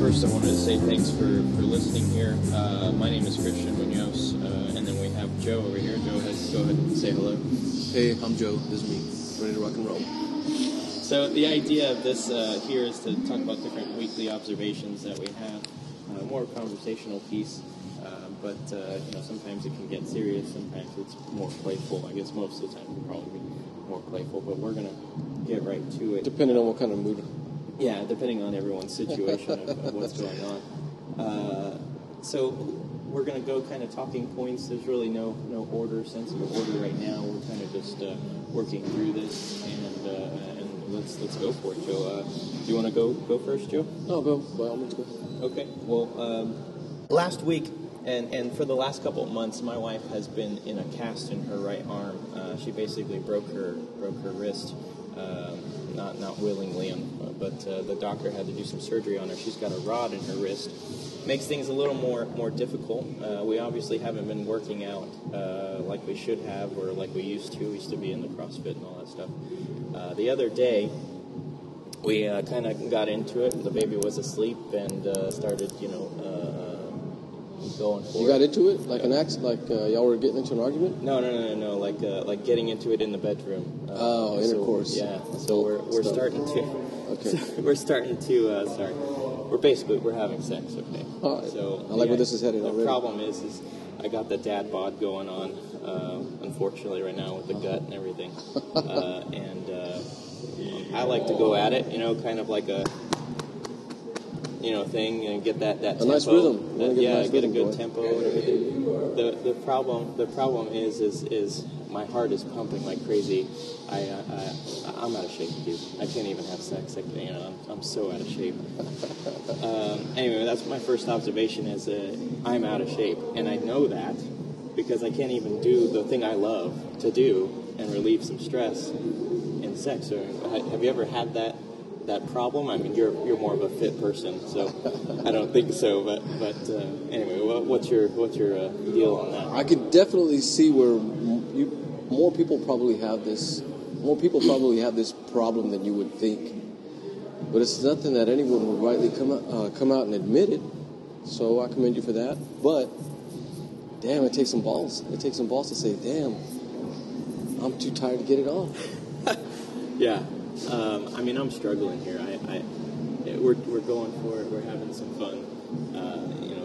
First, I wanted to say thanks for listening here. My name is Christian Munoz, and then we have Joe over here. Joe, go ahead and say hello. Hey, I'm Joe. This is me. Ready to rock and roll. So the idea of this here is to talk about different weekly observations that we have. More conversational piece, but you know, sometimes it can get serious. Sometimes it's more playful. I guess most of the time it'll probably be more playful, but we're gonna get right to it. Depending on what kind of mood. Yeah, depending on everyone's situation of what's going on. So we're going to go kind of talking points. There's really no order, sense of order right now. We're kind of just working through this, and let's go for it, Joe. Do you want to go first, Joe? No, go. By all means, go. Okay. Well, last week and for the last couple of months, my wife has been in a cast in her right arm. She basically broke her wrist. Not willingly, but the doctor had to do some surgery on her. She's got a rod in her wrist. Makes things a little more difficult. We obviously haven't been working out like we should have or like we used to. We used to be in the CrossFit and all that stuff. The other day, we kind of got into it. The baby was asleep and started, going for it. You got into it? Like an axe? Like y'all were getting into an argument? No. Like getting into it in the bedroom. Intercourse. So, yeah. So we're starting to. Okay. So we're starting to. Sorry. We're having sex. Okay. Oh, so I like where this is headed. The problem is I got the dad bod going on. Unfortunately, right now with the gut and everything, and I like to go at it. You know, kind of like a. Thing and get that tempo. Nice rhythm. Get a good tempo and everything. The problem is my heart is pumping like crazy. I'm out of shape, dude. I can't even have sex. I'm so out of shape. Anyway, that's my first observation is I'm out of shape, and I know that because I can't even do the thing I love to do and relieve some stress in sex. Or, have you ever had that problem? I mean, you're more of a fit person, so I don't think so. But anyway, what's your deal on that? I could definitely see where more people probably have this problem than you would think. But it's nothing that anyone would rightly come out and admit it. So I commend you for that. But damn, it takes some balls. It takes some balls to say, damn, I'm too tired to get it on. Yeah. I'm struggling here. We're going for it. We're having some fun.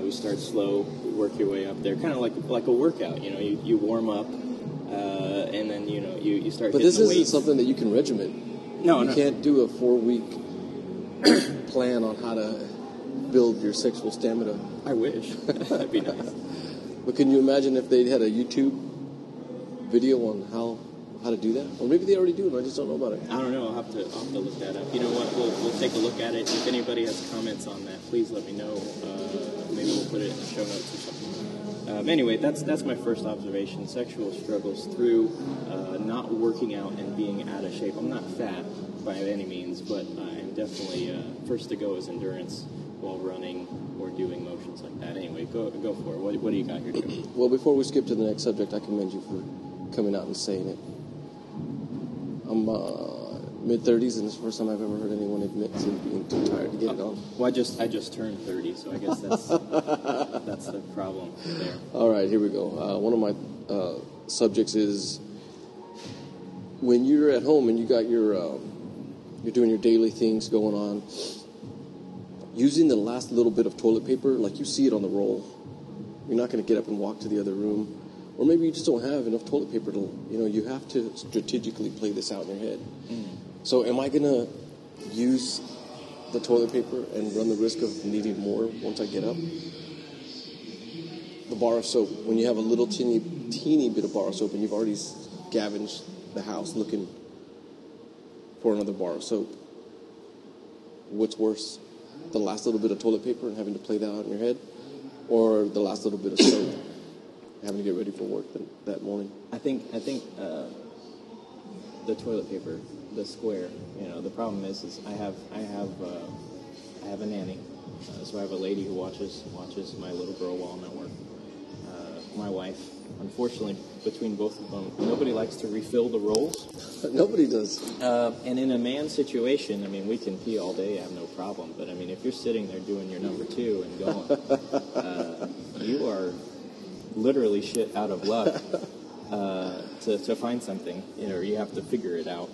You start slow, work your way up there, kind of like a workout. You warm up, and then you start. But this isn't something that you can regiment. No. You can't do a 4-week plan on how to build your sexual stamina. I wish. That'd be nice. But can you imagine if they had a YouTube video on how to do that? Or maybe they already do, and I just don't know about it. I don't know. I'll have to look that up. You know what? We'll take a look at it. If anybody has comments on that, please let me know. Maybe we'll put it in the show notes or something. Anyway, that's my first observation. Sexual struggles through not working out and being out of shape. I'm not fat by any means, but I'm definitely first to go is endurance while running or doing motions like that. Anyway, go for it. What do you got here, Joe? Well, before we skip to the next subject, I commend you for coming out and saying it. I'm mid-30s, and it's the first time I've ever heard anyone admit to being too tired to get it on. Well, I just turned 30, so I guess that's that's the problem there. All right, here we go. One of my subjects is when you're at home and you got you're doing your daily things going on, using the last little bit of toilet paper, like you see it on the roll. You're not going to get up and walk to the other room. Or maybe you just don't have enough toilet paper to, you have to strategically play this out in your head. Mm. So am I going to use the toilet paper and run the risk of needing more once I get up? The bar of soap, when you have a little teeny bit of bar of soap and you've already scavenged the house looking for another bar of soap, what's worse, the last little bit of toilet paper and having to play that out in your head, or the last little bit of soap? having to get ready for work that morning? I think the toilet paper, the square. You know, the problem is I have a nanny, so I have a lady who watches my little girl while I'm at work. My wife, unfortunately, between both of them, nobody likes to refill the rolls. Nobody does. And in a man situation, I mean, we can pee all day, I have no problem. But I mean, if you're sitting there doing your number two and going, you are literally shit out of luck to find something. You know, you have to figure it out.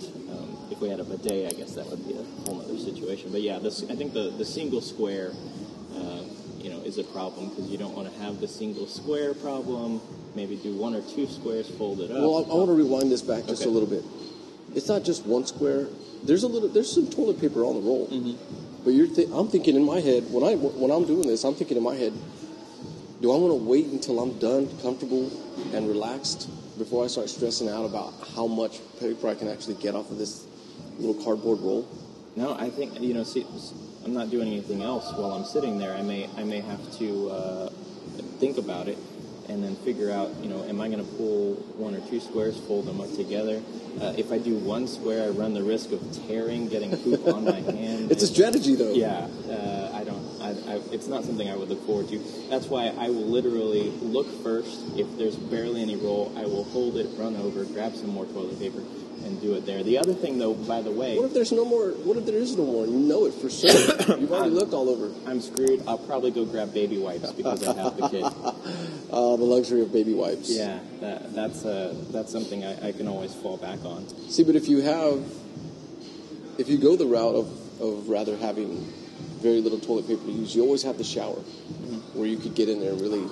If we had a bidet, I guess that would be a whole other situation. But yeah, I think the single square. You know, is a problem because you don't want to have the single square problem. Maybe do one or two squares folded up. Well, I want to rewind this back just a little bit. It's not just one square. There's some toilet paper on the roll. Mm-hmm. But I'm thinking in my head when I'm doing this, I'm thinking in my head, do I want to wait until I'm done, comfortable, and relaxed before I start stressing out about how much paper I can actually get off of this little cardboard roll? No, I think, you know, see, I'm not doing anything else while I'm sitting there. I may have to think about it and then figure out, you know, am I going to pull one or two squares, fold them up together? If I do one square, I run the risk of getting poop on my hand. It's a strategy, though. Yeah, it's not something I would look forward to. That's why I will literally look first. If there's barely any roll, I will hold it, run over, grab some more toilet paper, and do it there. The other thing, though, by the way... What if there is no more? You know it for sure. You've already looked all over. I'm screwed. I'll probably go grab baby wipes because I have the kid. The luxury of baby wipes. Yeah, that's something I can always fall back on. See, but if you go the route of rather having very little toilet paper to use, you always have the shower, mm-hmm, where you could get in there and really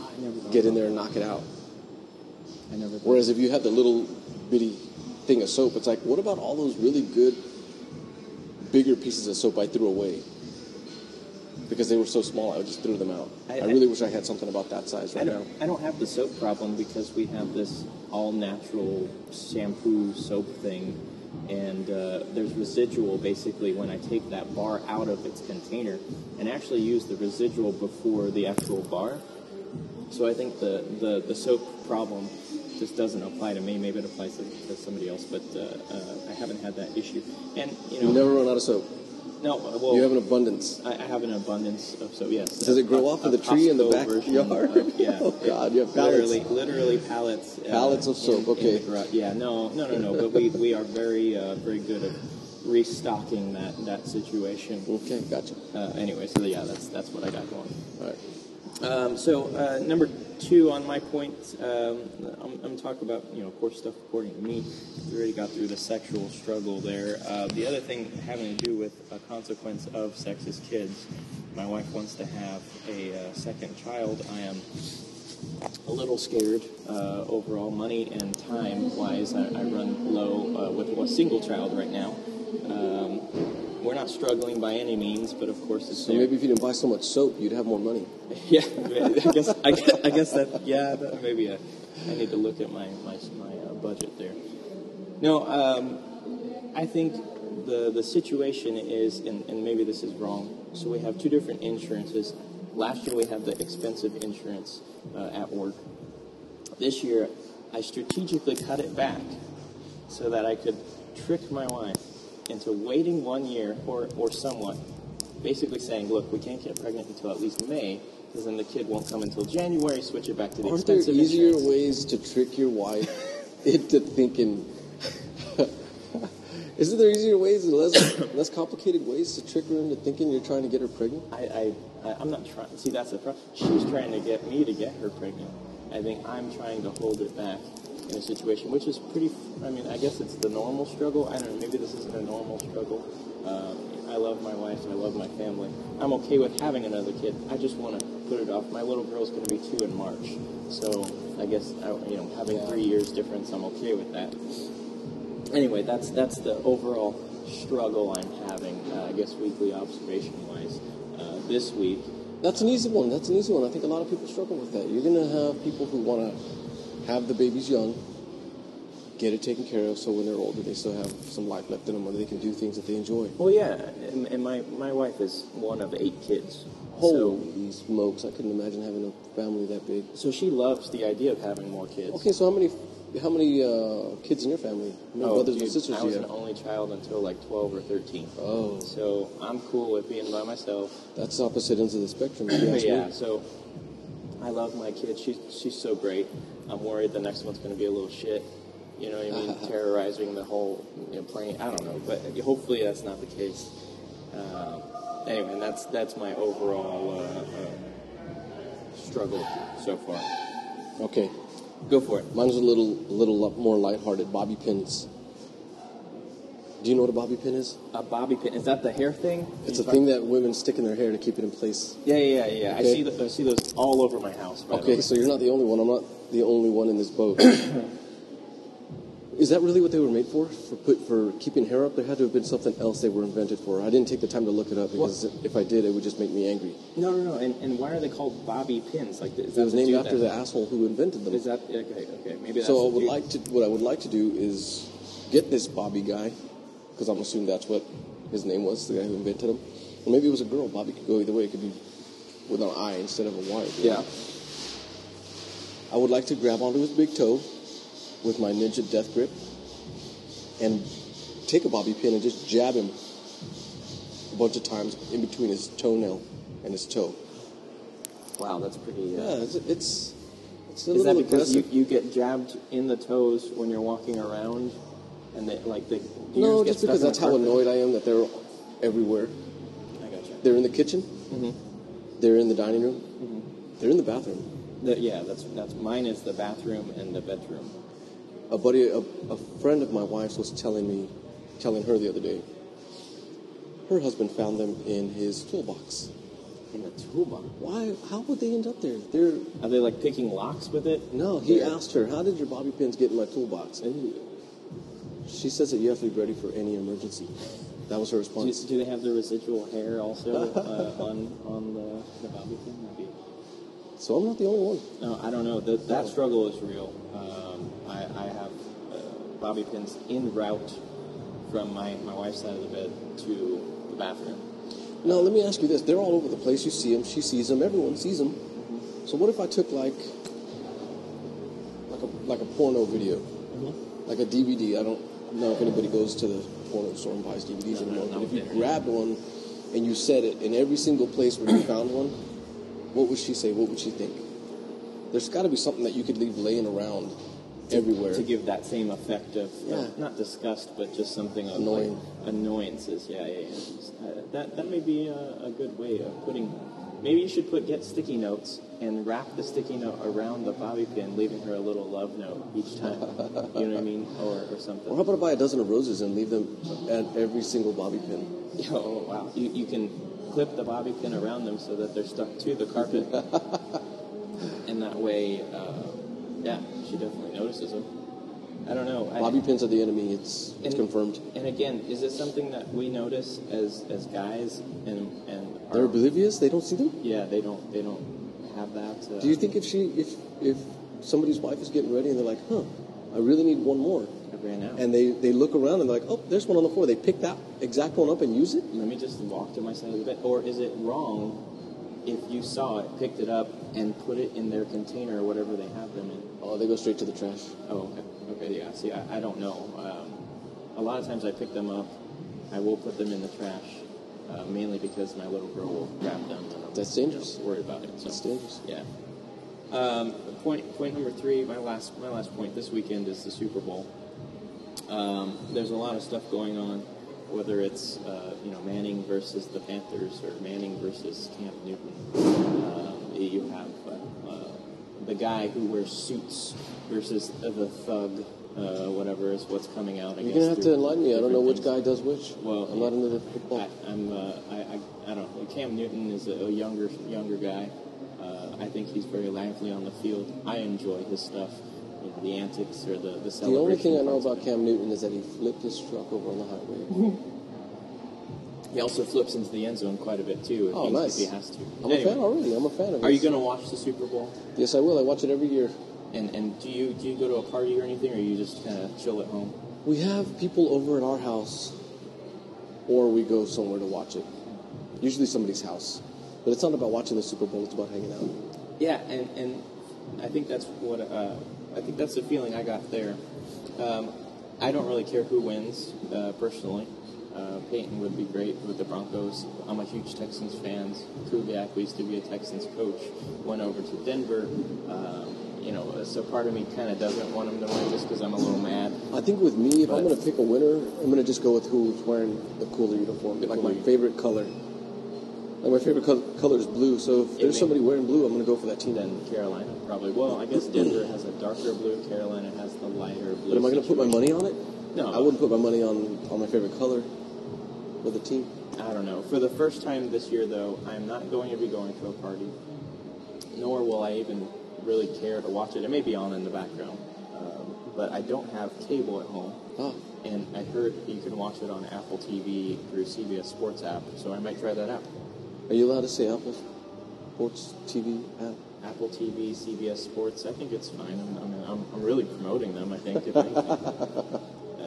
get in there and knock it out. I never thought. Whereas if you had the little bitty thing of soap, it's like, what about all those really good bigger pieces of soap I threw away because they were so small? I just threw them out. I really wish I had something about that size now. I don't have the soap problem because we have this all natural shampoo soap thing, and there's residual basically when I take that bar out of its container and actually use the residual before the actual bar. So I think the soap problem just doesn't apply to me. Maybe it applies to somebody else, but I haven't had that issue. And you never run out of soap. No, well, you have an abundance. I have an abundance of soap. Yes. Does it grow off of the tree in the backyard? Yeah. Oh God, you have pallets. Literally pallets. Pallets of soap. Yeah. No. But we are very very good at restocking that situation. Okay, gotcha. Anyway, so yeah, that's what I got going. All right. So number two on my point, I'm talking about, you know, course stuff according to me. We already got through the sexual struggle there. The other thing having to do with a consequence of sex is kids. My wife wants to have a second child. I am a little scared overall, money and time wise. I run low with a single child right now. We're not struggling by any means, but of course it's so there. Maybe if you didn't buy so much soap, you'd have more money. Yeah, I guess that. Yeah, maybe I need to look at my budget there. No, I think the situation is, and maybe this is wrong. So we have two different insurances. Last year we had the expensive insurance at work. This year I strategically cut it back so that I could trick my wife into waiting 1 year or somewhat, basically saying, look, we can't get pregnant until at least May, because then the kid won't come until January, switch it back to the expensive insurance. Aren't there easier ways to trick your wife into thinking... Isn't there easier ways and less complicated ways to trick her into thinking you're trying to get her pregnant? I'm not trying... See, that's the problem. She's trying to get me to get her pregnant. I think I'm trying to hold it back in a situation, which is pretty, I mean, I guess it's the normal struggle. I don't know, maybe this isn't a normal struggle. I love my wife, I love my family. I'm okay with having another kid. I just want to put it off. My little girl's going to be 2 in March. So I guess, having 3 years difference, I'm okay with that. Anyway, that's the overall struggle I'm having, I guess, weekly observation-wise this week. That's an easy one. I think a lot of people struggle with that. You're going to have people who want to have the babies young, get it taken care of so when they're older they still have some life left in them or they can do things that they enjoy. Well, yeah, and my wife is one of 8 kids. Holy smokes, I couldn't imagine having a family that big. So she loves the idea of having more kids. Okay, so how many kids in your family? How many brothers and sisters do you have? I was an only child until like 12 or 13. Oh. So I'm cool with being by myself. That's opposite ends of the spectrum. Yeah, so I love my kids. She's so great. I'm worried the next one's going to be a little shit. You know what I mean? Terrorizing the whole plane. I don't know, but hopefully that's not the case. Anyway, that's my overall struggle so far. Okay, go for it. Mine's a little more lighthearted. Bobby pins. Do you know what a bobby pin is? A bobby pin, is that the hair thing? It's a thing that women stick in their hair to keep it in place. Yeah. Okay. I see those all over my house. Okay, so you're not the only one. I'm not the only one in this boat. Is that really what they were made for? For keeping hair up? There had to have been something else they were invented for. I didn't take the time to look it up because if I did, it would just make me angry. No. And why are they called bobby pins? Like it was named after the asshole who invented them. Is that okay? Maybe that's so. What I would like to do is get this bobby guy, because I'm assuming that's what his name was, the guy who invented him. Or maybe it was a girl. Bobby could go either way. It could be with an I instead of a Y. Yeah. I would like to grab onto his big toe with my ninja death grip and take a bobby pin and just jab him a bunch of times in between his toenail and his toe. Wow, that's pretty... yeah, it's a little aggressive. Is that because you get jabbed in the toes when you're walking around? And no, just because that's how annoyed I am that they're everywhere. I gotcha. They're in the kitchen. Mm-hmm. They're in the dining room. Mm-hmm. They're in the bathroom. That's mine is the bathroom and the bedroom. A friend of my wife's was telling her the other day, her husband found them in his toolbox. In the toolbox? Why? How would they end up there? Are they like picking locks with it? No, he asked her, how did your bobby pins get in my toolbox? And she says that you have to be ready for any emergency. That was her response. Do they have the residual hair also on the bobby pin? Maybe. So I'm not the only one. No, I don't know. That struggle is real. I have bobby pins en route from my wife's side of the bed to the bathroom. Now, let me ask you this. They're all over the place. You see them. She sees them. Everyone sees them. Mm-hmm. So what if I took like a porno video? Mm-hmm. Like a DVD. I don't know if anybody goes to the porno store and buys DVDs anymore. But if you grabbed one and you set it in every single place where you found one, what would she say? What would she think? There's got to be something that you could leave laying around everywhere to give that same effect of not disgust, but just something of annoyances. Yeah. That may be a good way of putting. Maybe you should get sticky notes and wrap the sticky note around the bobby pin, leaving her a little love note each time. You know what I mean, or something. Or how about I buy a dozen of roses and leave them at every single bobby pin? Oh wow! You can clip the bobby pin around them so that they're stuck to the carpet. And that way, she definitely notices them. I don't know. Bobby pins are the enemy. It's confirmed. And again, is it something that we notice as guys? And they're oblivious. They don't see them. Yeah, they don't have that. Do you think if somebody's wife is getting ready and they're like, huh, I really need one more. Ran out. And they look around and they're like, oh, there's one on the floor. They pick that exact one up and use it? Let me just walk to my side of the bed. Or is it wrong if you saw it, picked it up, and put it in their container or whatever they have them in? Oh, they go straight to the trash. Oh, okay, yeah. See, I don't know. A lot of times I pick them up. I will put them in the trash, mainly because my little girl will grab them. That's dangerous. Worried about it. So. That's dangerous. Yeah. Point number 3, my last point this weekend is the Super Bowl. There's a lot of stuff going on, whether it's Manning versus the Panthers or Manning versus Cam Newton. You have the guy who wears suits versus the thug, whatever is what's coming out. You're gonna have to enlighten me. I don't know which guy does which. Well, I'm not into the football. I don't know. Cam Newton is a younger guy. I think he's very lively on the field. I enjoy his stuff. The antics or the celebration. The only thing I know about Cam Newton is that he flipped his truck over on the highway. He also flips into the end zone quite a bit, too, if he has to. I'm a fan already. I'm a fan of it. Are you going to watch the Super Bowl? Yes, I will. I watch it every year. And do you go to a party or anything, or you just kind of chill at home? We have people over at our house, or we go somewhere to watch it. Usually somebody's house. But it's not about watching the Super Bowl, it's about hanging out. Yeah, and I think that's what the feeling I got there. I don't really care who wins, personally. Peyton would be great with the Broncos. I'm a huge Texans fan. Kubiak, who used to be a Texans coach, went over to Denver. So part of me kind of doesn't want him to win just because I'm a little mad. I think with me, I'm going to pick a winner, I'm going to just go with who's wearing the cooler uniform. Favorite color. Like, my favorite color is blue, so if there's somebody wearing blue, I'm going to go for that team. Then Carolina probably. Well, I guess Denver has a darker blue, Carolina has the lighter blue. But am I going to put my money on it? No. I wouldn't put my money on my favorite color with the team. I don't know. For the first time this year, though, I'm not going to be going to a party, nor will I even really care to watch it. It may be on in the background, but I don't have cable at home. Oh. And I heard you can watch it on Apple TV through CBS Sports app, so I might try that out. Are you allowed to say Apple Sports TV app? Apple TV, CBS Sports, I think it's fine. I'm really promoting them, I think. If anything. I don't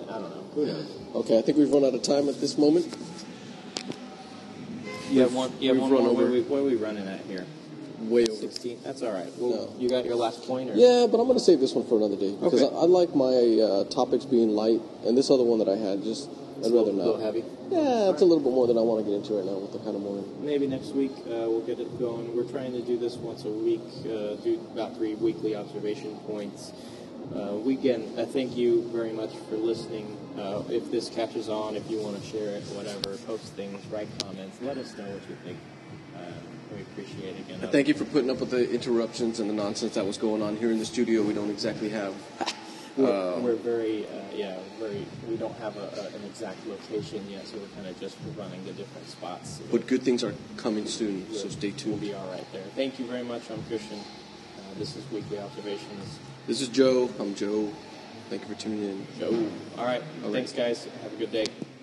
know. Who knows? Okay, I think we've run out of time at this moment. You have one more. What are we running at here? Way over. 16. That's all right. Well, no. You got your last point? Or? Yeah, but I'm going to save this one for another day because I like my topics being light, and this other one that I had just... I'd rather not. A little heavy? Yeah, it's a little bit more than I want to get into right now with the kind of morning. Maybe next week we'll get it going. We're trying to do this once a week, do about 3 weekly observation points. Again, I thank you very much for listening. If this catches on, if you want to share it, whatever, post things, write comments, let us know what you think. We appreciate it again. And thank you for putting up with the interruptions and the nonsense that was going on here in the studio. We don't exactly have... We don't have an exact location yet, so we're kind of just running the different spots. But good things are coming soon, so stay tuned. We'll be all right there. Thank you very much. I'm Christian. This is Weekly Observations. This is Joe. I'm Joe. Thank you for tuning in. Joe. All right. Thanks, guys. Have a good day.